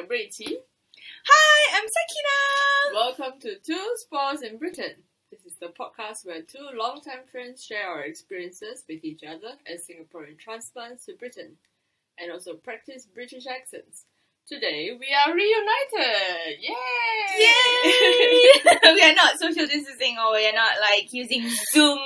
I'm Riti. Hi, I'm Sakina. Welcome to Two Sports in Britain. This is the podcast where two long-time friends share our experiences with each other as Singaporean transplants to Britain, and also practice British accents. Today we are reunited! Yay! Yay! We are not social distancing, or we are not like using Zoom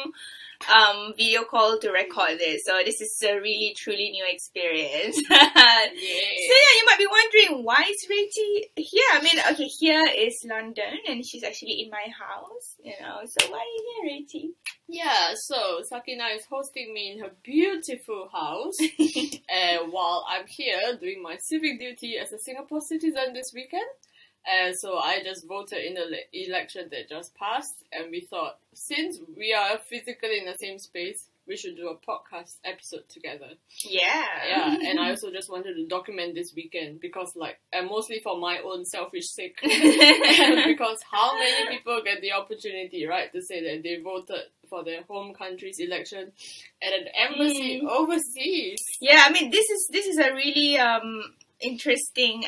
video call to record this. So this is a really truly new experience. Yeah. So yeah, you might be wondering, why is Riti here? I mean, okay, here is London and she's actually in my house, you know, so why are you here, Riti? Yeah, so Sakina is hosting me in her beautiful house while I'm here doing my civic duty as a Singapore citizen this weekend. And so I just voted in the election that just passed, and we thought, since we are physically in the same space, we should do a podcast episode together. Yeah. Yeah, and I also just wanted to document this weekend because, like, and mostly for my own selfish sake, because how many people get the opportunity, right, to say that they voted for their home country's election at an embassy overseas? Yeah, I mean, this is a really interesting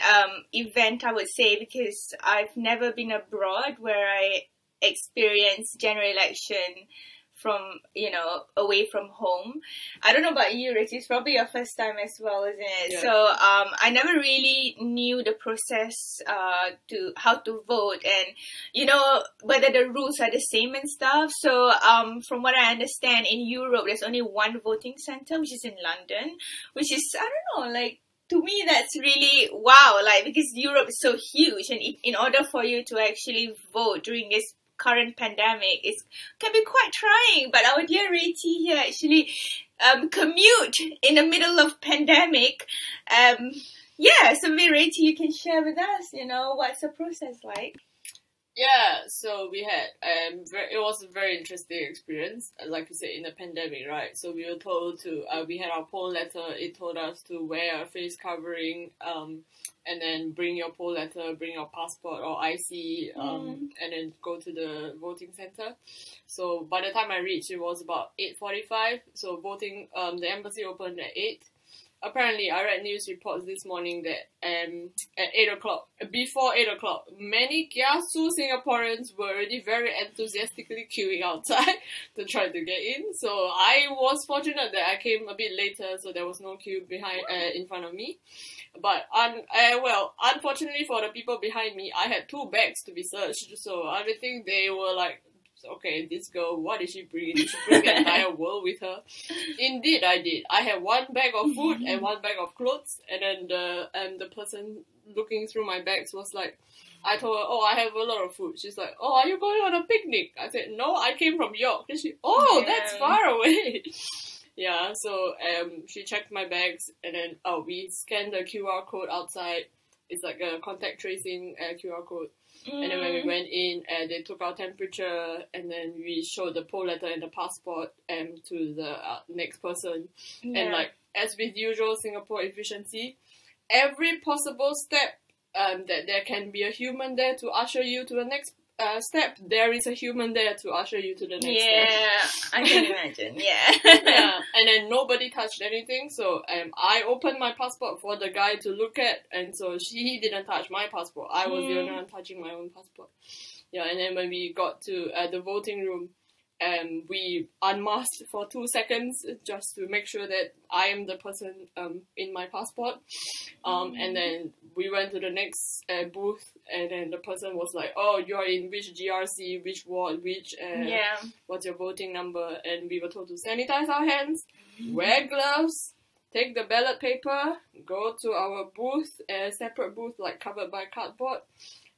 event, I would say, because I've never been abroad where I experienced general election from, you know, away from home. I don't know about you, Riti, it's probably your first time as well, isn't it? Yeah. So I never really knew the process to how to vote and, you know, whether the rules are the same and stuff. So from what I understand, in Europe there's only one voting centre, which is in London, which is, I don't know, like, to me, that's really wow, like, because Europe is so huge, and in order for you to actually vote during this current pandemic, it can be quite trying. But our dear Riti here actually commute in the middle of pandemic. Yeah, so maybe Riti, you can share with us, you know, what's the process like? Yeah, so we had, it was a very interesting experience, like you said, in the pandemic, right? So we were told to, we had our poll letter, it told us to wear a face covering, and then bring your poll letter, bring your passport or IC, and then go to the voting centre. So by the time I reached, it was about 8:45, so voting, the embassy opened at 8. Apparently, I read news reports this morning that at 8 o'clock, before 8 o'clock, many kiasu Singaporeans were already very enthusiastically queuing outside to try to get in. So I was fortunate that I came a bit later, so there was no queue behind in front of me. But, well, unfortunately for the people behind me, I had two bags to be searched, so I don't think they were like, okay, this girl, what did she bring? Did she bring the entire world with her? Indeed, I did. I had one bag of food and one bag of clothes, and then the person looking through my bags was like, I told her, oh, I have a lot of food. She's like, oh, are you going on a picnic? I said, no, I came from York. And she, oh, yeah, that's far away. Yeah, so she checked my bags, and then we scanned the QR code outside. It's like a contact tracing QR code. And then when we went in, they took our temperature, and then we showed the poll letter and the passport to the next person. Yeah. And like, as with usual Singapore efficiency, every possible step that there can be a human there to usher you to the next step, there is a human there to usher you to the next step. Yeah, I can imagine, yeah. Yeah, and then nobody touched anything, so I opened my passport for the guy to look at, and so he didn't touch my passport. I was the only one touching my own passport. Yeah, and then when we got to the voting room, we unmasked for 2 seconds just to make sure that I am the person in my passport. And then we went to the next booth, and then the person was like, oh, you're in which GRC, which ward, which, what's your voting number? And we were told to sanitize our hands, wear gloves, take the ballot paper, go to our booth, a separate booth like covered by cardboard,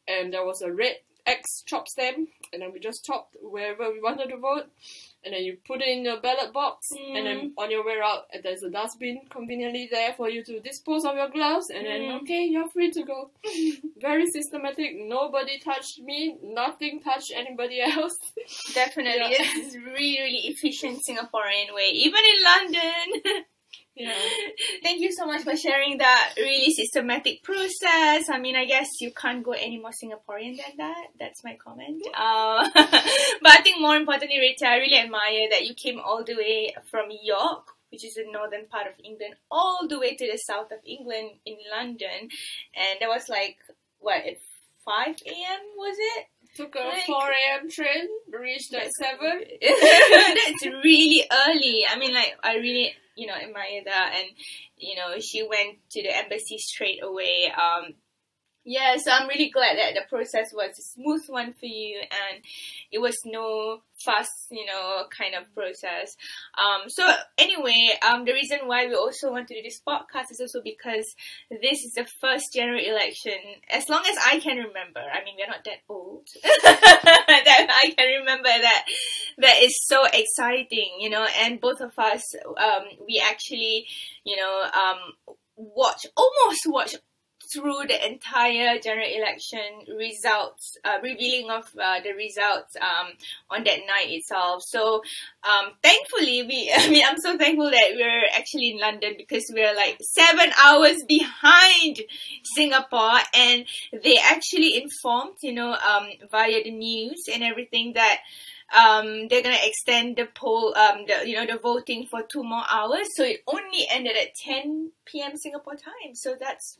and there was a red X chop stamp, and then we just chopped wherever we wanted to vote, and then you put it in your ballot box, and then on your way out, there's a dustbin conveniently there for you to dispose of your gloves, and then, okay, you're free to go. Very systematic, nobody touched me, nothing touched anybody else. Definitely, This is really, really efficient Singaporean way, even in London. Yeah. Thank you so much for sharing that really systematic process. I mean, I guess you can't go any more Singaporean than that. That's my comment. But I think more importantly, Rita, I really admire that you came all the way from York which is the northern part of England, all the way to the south of England in London. And that was like, what, at 5 a.m. was it? Took a 4 a.m. train, reached at 7. That's really early. I mean, like, I really, you know, admire that. And, you know, she went to the embassy straight away. Yeah, so I'm really glad that the process was a smooth one for you, and it was no fast, you know, kind of process. So anyway, the reason why we also want to do this podcast is also because this is the first general election, as long as I can remember. I mean, we're not that old, that I can remember, that is so exciting, you know. And both of us, we actually, you know, almost watch through the entire general election results, revealing of the results on that night itself. So thankfully, I'm so thankful that we're actually in London, because we're like 7 hours behind Singapore, and they actually informed, you know, via the news and everything that they're gonna extend the poll, the voting for 2 more hours. So it only ended at 10 p.m. Singapore time. So that's,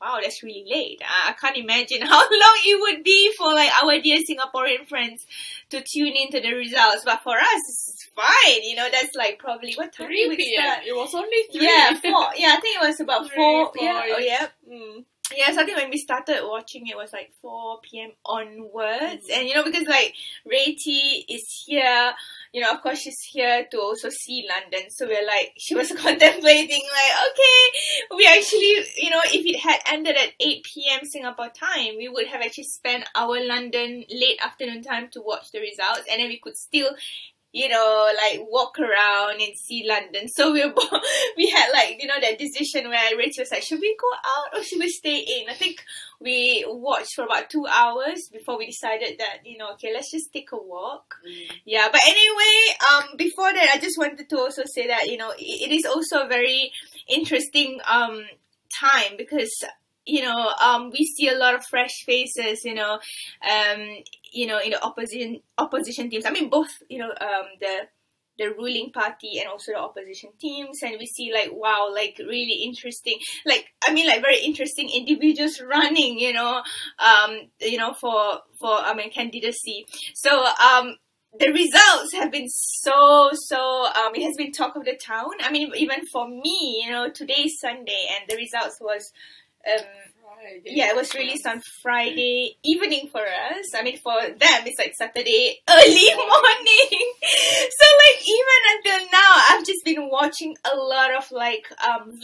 wow, that's really late. I can't imagine how long it would be for like our dear Singaporean friends to tune into the results. But for us, it's fine. You know, that's like probably what time 3 p.m. we start? It was only 3. Yeah, 4. Yeah, I think it was about 4. Yeah, oh yeah. Mm. Yeah, so I think when we started watching, it was like 4 p.m. onwards. And, you know, because like Riti is here, you know, of course she's here to also see London. So we're like, she was contemplating like, okay, we actually, you know, if it had ended at 8 p.m. Singapore time, we would have actually spent our London late afternoon time to watch the results. And then we could still, you know, like walk around and see London. So we had like, you know, that decision where Rachel was like, should we go out or should we stay in? I think we watched for about 2 hours before we decided that, you know, okay, let's just take a walk. Yeah, but anyway, before that, I just wanted to also say that, you know, it is also a very interesting time, because, you know, we see a lot of fresh faces, you know, in the opposition teams. I mean, both, you know, the ruling party and also the opposition teams. And we see like, wow, like really interesting, like, I mean, like very interesting individuals running, you know, for, I mean, candidacy. So, the results have been so, it has been talk of the town. I mean, even for me, you know, today's Sunday, and the results was, yeah, it was released on Friday evening for us. I mean, for them, it's like Saturday early morning. So, like, even until now, I've just been watching a lot of, like,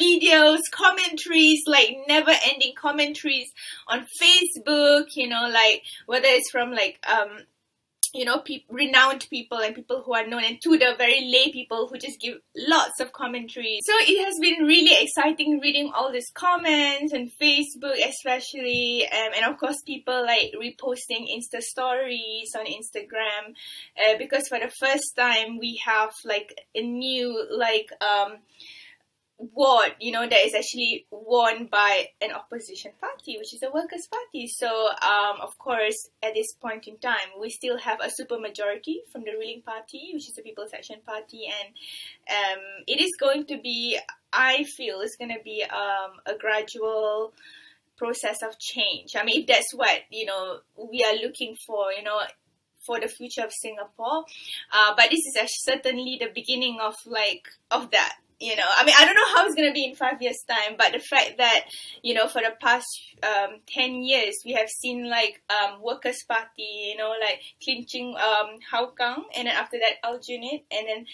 videos, commentaries, like, never-ending commentaries on Facebook, you know, like, whether it's from, like, you know, renowned people and people who are known, and to the very lay people who just give lots of commentary. So it has been really exciting reading all these comments and Facebook especially, and of course people like reposting Insta stories on Instagram, because for the first time we have like a new like ward, you know, that is actually won by an opposition party, which is the Workers Party. So, of course, at this point in time, we still have a super majority from the ruling party, which is the People's Action Party, and it is going to be, I feel, it's going to be a gradual process of change. I mean, if that's what, you know, we are looking for, you know, for the future of Singapore, but this is certainly the beginning of like of that. You know, I mean, I don't know how it's going to be in 5 years' time, but the fact that, you know, for the past 10 years, we have seen, like, Workers' Party, you know, like, clinching Haukang, and then after that, Aljunied, and then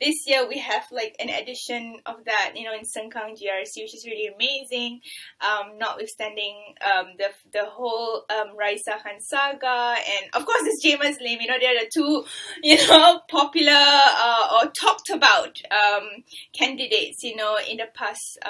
this year, we have, like, an addition of that, you know, in Sengkang GRC, which is really amazing, notwithstanding the whole Raeesah Khan saga, and, of course, it's James Lim, you know, they're the two, you know, popular or talked about candidates, you know, in the past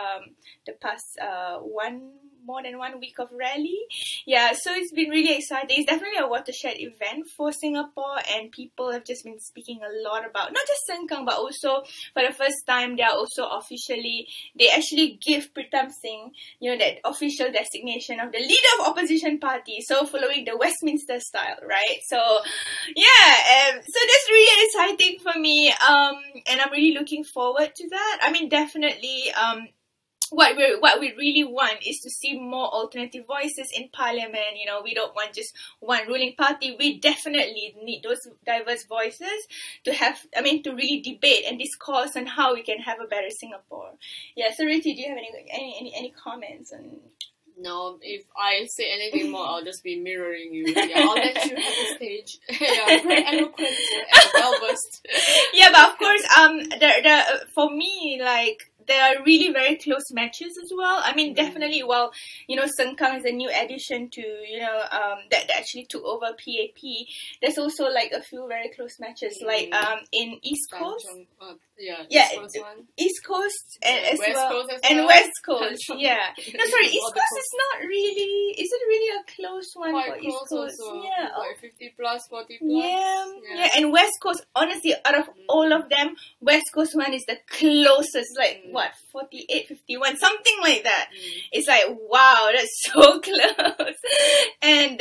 1 more than 1 week of rally. Yeah, so it's been really exciting. It's definitely a watershed event for Singapore, and people have just been speaking a lot about not just Sengkang, but also for the first time they are also officially, they actually give Pritam Singh, you know, that official designation of the leader of opposition party, so following the Westminster style, right? So yeah, so that's really exciting for me, and I'm really looking forward to that. I mean, definitely what we really want is to see more alternative voices in parliament. You know, we don't want just one ruling party. We definitely need those diverse voices to have, I mean, to really debate and discourse on how we can have a better Singapore. Yeah, so Riti, do you have any comments on? No, if I say anything more, I'll just be mirroring you. Yeah, I'll let you have the stage. Yeah, very eloquent and well-versed. Yeah, but of course, for me, like, there are really very close matches as well. I mean, definitely, well, you know, Sengkang is a new addition to, you know, that actually took over PAP. There's also like a few very close matches, like in East Coast. East Coast as well. And West Coast, yeah. No, sorry, East Coast is not really, is it really a close one? Quite for close East Coast? Also. Yeah. Like 50 plus, 40 plus. Yeah, and West Coast, honestly, out of all of them, West Coast one is the closest, like, what, 48, 51, something like that. It's like, wow, that's so close. And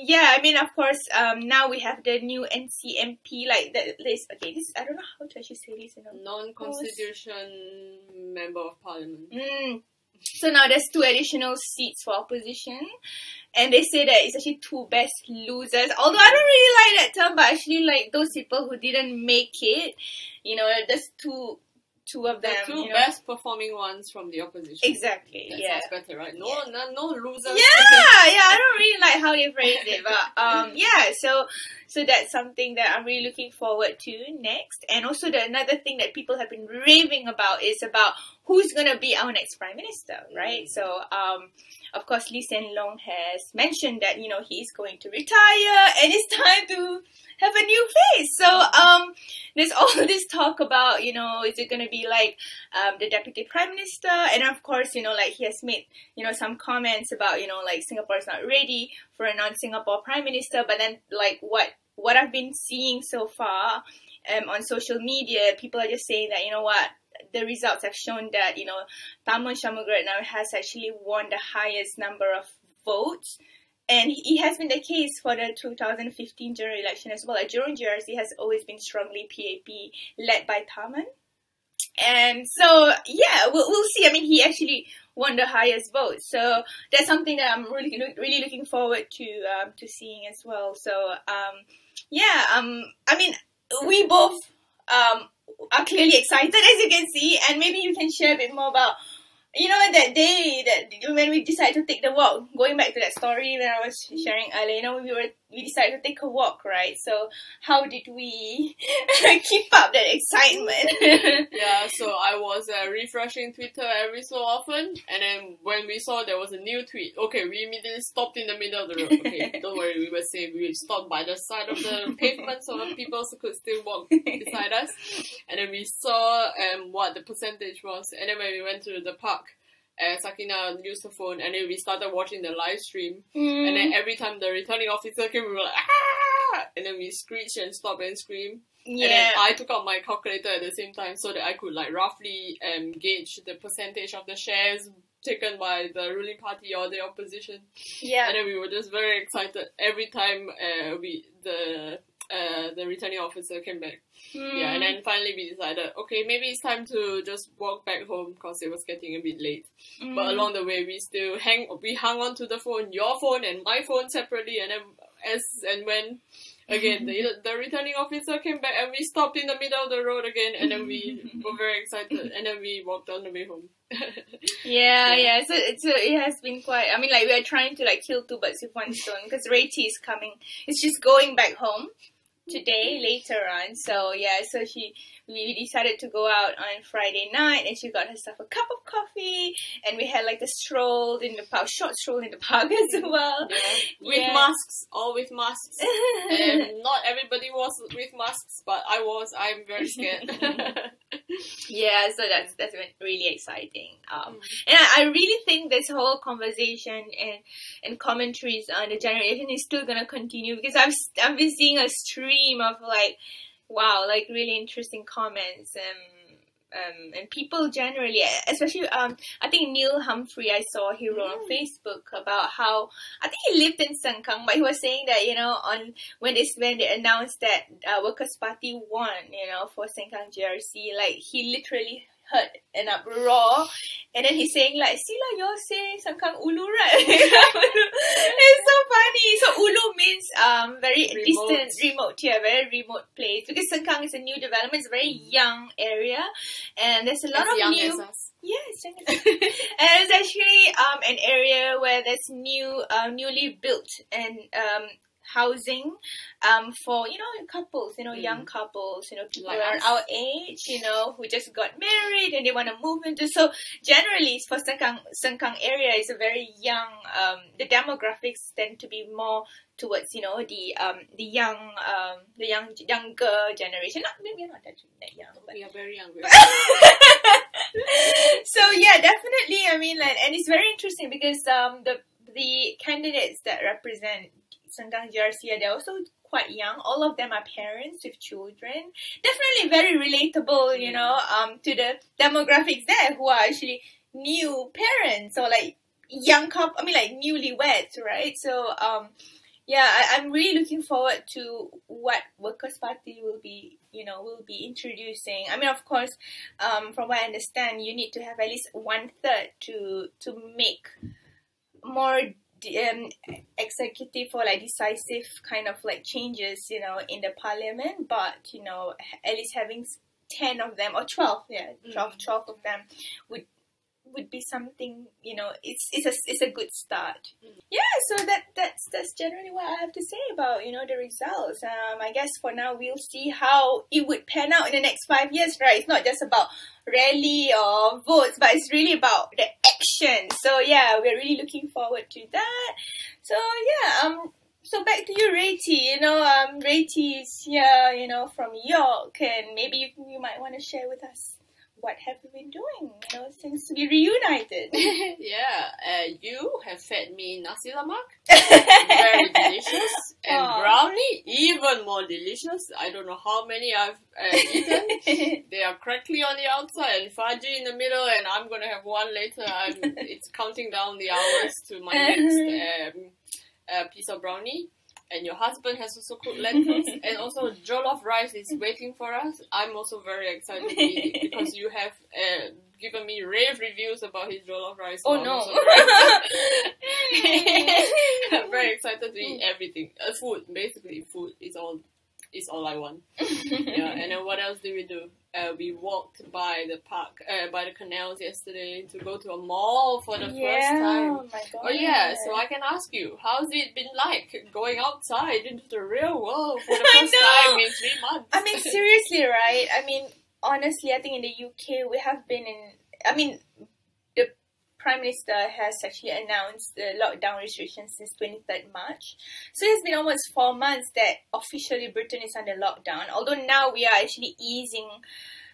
yeah, I mean, of course, now we have the new NCMP, like the list. Okay, this, I don't know how to actually say this. Non-constitution member of parliament. So now there's 2 additional seats for opposition, and they say that it's actually 2 best losers. Although I don't really like that term, but actually like those people who didn't make it, you know, there's two of them. The 2 you know, best performing ones from the opposition. Exactly. That sounds better, right? No losers. Yeah, I don't really like how they phrased it, but yeah, so that's something that I'm really looking forward to next. And also another thing that people have been raving about is about who's gonna be our next prime minister, right? So of course Lee Hsien Loong has mentioned that, you know, he's going to retire and it's time to have a new face. So there's all this talk about, you know, is it gonna be like the deputy prime minister? And of course, you know, like he has made, you know, some comments about, you know, like Singapore is not ready for a non-Singapore prime minister. But then like what I've been seeing so far on social media, people are just saying that, you know what, the results have shown that, you know, Tharman Shanmugaratnam has actually won the highest number of votes. And it has been the case for the 2015 general election as well. Like, during GRC has always been strongly PAP, led by Tharman. And so, yeah, we'll see. I mean, he actually won the highest vote. So that's something that I'm really looking forward to seeing as well. So, yeah, I mean, we both are clearly excited, as you can see, and maybe you can share a bit more about, you know, that day that when we decided to take the walk, going back to that story when I was sharing earlier, you know, we decided to take a walk, right? So how did we keep up that excitement? Yeah, so I was refreshing Twitter every so often, and then when we saw there was a new tweet, okay, we immediately stopped in the middle of the road. Okay, don't worry, we were saying we would stop by the side of the pavement so that people could still walk beside us. And then we saw what the percentage was, and then when we went to the park, Sakina used her phone, and then we started watching the live stream. And then every time the returning officer came, we were like, ah! And then we screeched and stopped and screamed. Yeah. And then I took out my calculator at the same time so that I could like roughly gauge the percentage of the shares taken by the ruling party or the opposition. Yeah. And then we were just very excited every time the returning officer came back. Yeah, and then finally we decided, okay, maybe it's time to just walk back home because it was getting a bit late. But along the way, we still hung on to the phone, your phone and my phone separately, and then again, the returning officer came back, and we stopped in the middle of the road again, and then we were very excited, and then we walked on the way home. Yeah. So it has been quite, I mean, like, we are trying to, like, kill 2 birds with 1 stone, because Riti is coming, it's just going back home today, later on, so yeah, so she we decided to go out on Friday night, and she got herself a cup of coffee, and we had like a stroll in the park, short stroll in the park as well. Yeah. Masks, all with masks. Not everybody was with masks, but I was. I'm very scared. Yeah, so that's been really exciting. And I really think this whole conversation and commentaries on the generation is still gonna continue, because I've been seeing a stream of like, wow, like really interesting comments and people generally, especially I think Neil Humphrey, I saw he wrote on Facebook about how, I think he lived in Sengkang, but he was saying that, you know, on when they announced that Workers Party won, you know, for Sengkang GRC, like he literally heard an uproar, and then he's saying like, see lah, you all say Sengkang Ulu, right? It's so funny. So Ulu means very distant, remote, yeah, very remote place, because Sengkang is a new development, it's a very young area, and there's a lot of new... Yes, and it's actually an area where there's new, newly built and housing for, you know, couples, you know, young couples, you know, people around our age, you know, who just got married and they want to move into. So generally for Sengkang area is a very young, the demographics tend to be more towards, you know, the younger generation. Not maybe not that young, but we are very young. So yeah, definitely. I mean, like, and it's very interesting because the candidates that represent Sengkang GRC, they're also quite young. All of them are parents with children. Definitely very relatable, you know, to the demographics there, who are actually new parents or like young couple. I mean, like newlyweds, right? So, yeah, I'm really looking forward to what Workers' Party will be introducing. I mean, of course, from what I understand, you need to have at least 1/3 to make more executive or like decisive kind of like changes, you know, in the parliament. But, you know, at least having 10 of them or 12, yeah, 12 of them would be something, you know, it's a good start. Yeah, so that's generally what I have to say about, you know, the results. I guess for now we'll see how it would pan out in the next 5 years, right? It's not just about rally or votes, but it's really about the action. So yeah, we're really looking forward to that. So yeah, so back to you, Riti. You know, Riti is here, you know, from York, and maybe you might want to share with us, what have you been doing, you know, since we reunited? Yeah, you have fed me nasi lemak, very delicious, and brownie, even more delicious. I don't know how many I've eaten. They are crackly on the outside and fudgy in the middle, and I'm going to have one later. It's counting down the hours to my next piece of brownie. And your husband has also cooked lentils, and also jollof rice is waiting for us. I'm also very excited to eat it, because you have given me rave reviews about his jollof rice. Oh no! I'm very excited to eat everything. Food, basically, food is all I want. Yeah. And then what else did we do? We walked by the park, by the canals yesterday to go to a mall for the first time. Oh my God. Oh yeah, so I can ask you, how's it been like going outside into the real world for the first time in 3 months? I mean, seriously, right? I mean, honestly, I think in the UK we have been the Prime Minister has actually announced the lockdown restrictions since 23rd March. So it's been almost 4 months that officially Britain is under lockdown. Although now we are actually easing,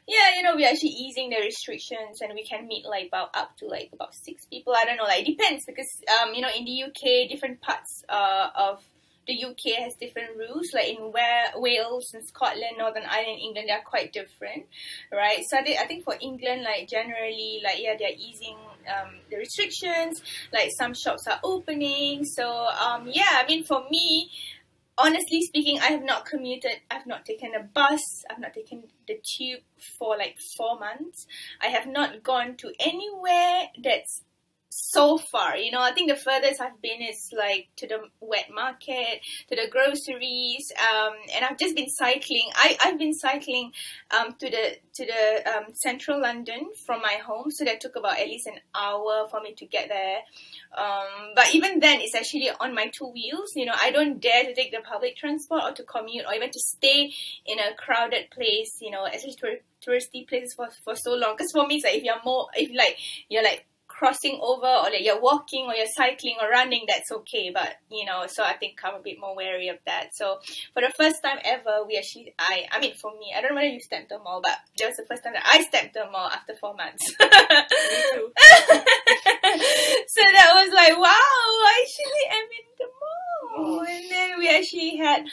the restrictions, and we can meet like up to 6 people. I don't know, like it depends, because you know, in the UK, different parts of the UK has different rules. Like in Wales and Scotland, Northern Ireland, England, they are quite different, right? So I think for England, like generally, like yeah, they're easing the restrictions. Like some shops are opening. So yeah, I mean, for me, honestly speaking, I have not commuted. I've not taken a bus. I've not taken the tube for like 4 months. I have not gone to anywhere that's so far. You know, I think the furthest I've been is like to the wet market, to the groceries, and I've just been cycling. I've been cycling to the central London from my home, so that took about at least an hour for me to get there. But even then, it's actually on my two wheels. You know, I don't dare to take the public transport or to commute or even to stay in a crowded place, you know, especially touristy places for so long. Because for me, it's like if you're crossing over, or like you're walking or you're cycling or running, that's okay. But you know, so I think I'm a bit more wary of that. So for the first time ever, I mean for me, I don't know whether you stepped the mall, but that was the first time that I stepped the mall after 4 months. Me too. So that was like, wow, I actually am in the mall. And then we actually had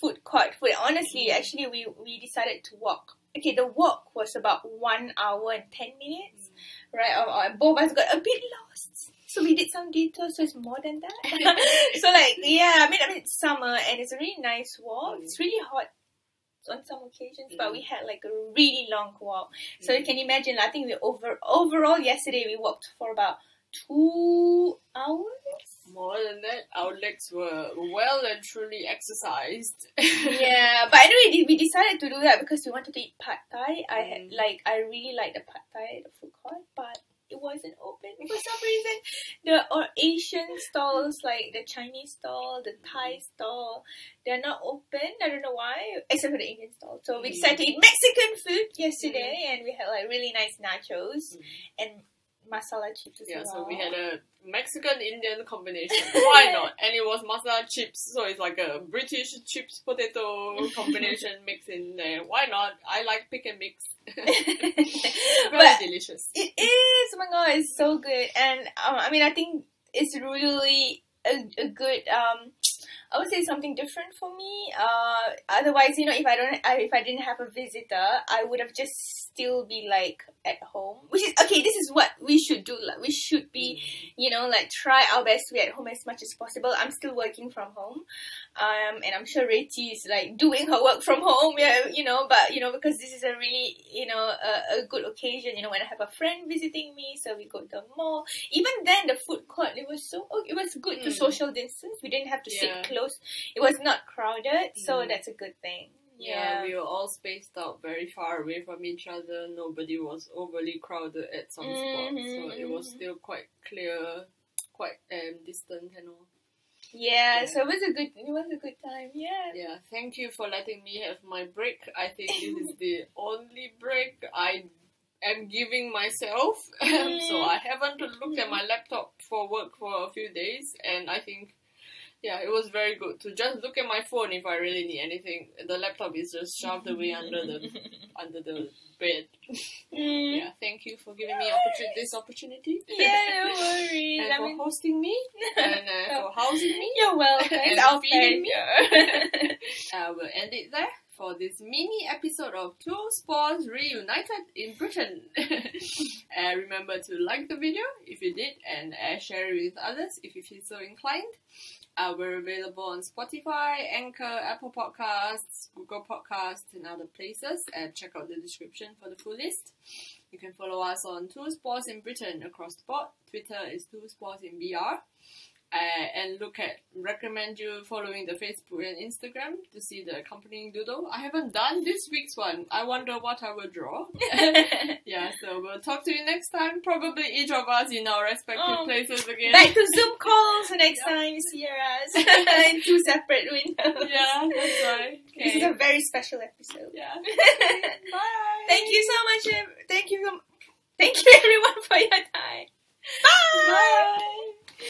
food court. Honestly, actually we decided to walk. Okay, the walk was about 1 hour and 10 minutes, right? Or both of us got a bit lost, so we did some detours. So it's more than that. So like, yeah, I mean, it's summer and it's a really nice walk. It's really hot on some occasions, but we had like a really long walk. So you can imagine. I think we overall yesterday we walked for about 2 hours. More than that, our legs were well and truly exercised. Yeah, but anyway, we decided to do that because we wanted to eat pad thai. I really liked the pad thai at the food court, but it wasn't open for some reason. The Asian stalls, like the Chinese stall, the Thai stall, they're not open. I don't know why, except for the Indian stall. So we decided to eat Mexican food yesterday, and we had like really nice nachos and masala chips as well. So we had a Mexican-Indian combination. Why not? And it was masala chips, so it's like a British chips potato combination mixed in there. Why not? I like pick and mix. Very delicious. It is! Oh my god, it's so good. And I mean, I think it's really a good... I would say something different for me. Otherwise, you know, if I didn't have a visitor, I would have just still be like at home. Which is okay. This is what we should do. Like, we should be, you know, like try our best to be at home as much as possible. I'm still working from home, and I'm sure Riti is like doing her work from home. Yeah, you know, but you know, because this is a really, you know, a good occasion. You know, when I have a friend visiting me, so we go to the mall. Even then, the food court it was good to social distance. We didn't have to sit close. It was not crowded, so that's a good thing. Yeah, we were all spaced out very far away from each other. Nobody was overly crowded at some spots, so it was still quite clear, quite distant and all. Yeah, so it was a good time. Yeah. Yeah, thank you for letting me have my break. I think this is the only break I'm giving myself, so I haven't looked at my laptop for work for a few days, and I think. Yeah, it was very good to just look at my phone if I really need anything. The laptop is just shoved away under the bed. Yeah, thank you for giving me this opportunity. Yeah, no worries. And for hosting me and for housing me. You're welcome. And feeding me. We'll end it there for this mini episode of Two Sports Reunited in Britain. Remember to like the video if you did, and share it with others if you feel so inclined. We're available on Spotify, Anchor, Apple Podcasts, Google Podcasts, and other places. Check out the description for the full list. You can follow us on Two Sports in Britain across the board. Twitter is Two Sports in BR. And recommend you following the Facebook and Instagram to see the accompanying doodle. I haven't done this week's one. I wonder what I will draw. Yeah, so we'll talk to you next time. Probably each of us in our respective places again. Back to Zoom calls the next time you see us in two separate windows. Yeah, that's right. Okay. This is a very special episode. Yeah. Bye. Thank you so much. Thank you everyone for your time. Bye. Bye.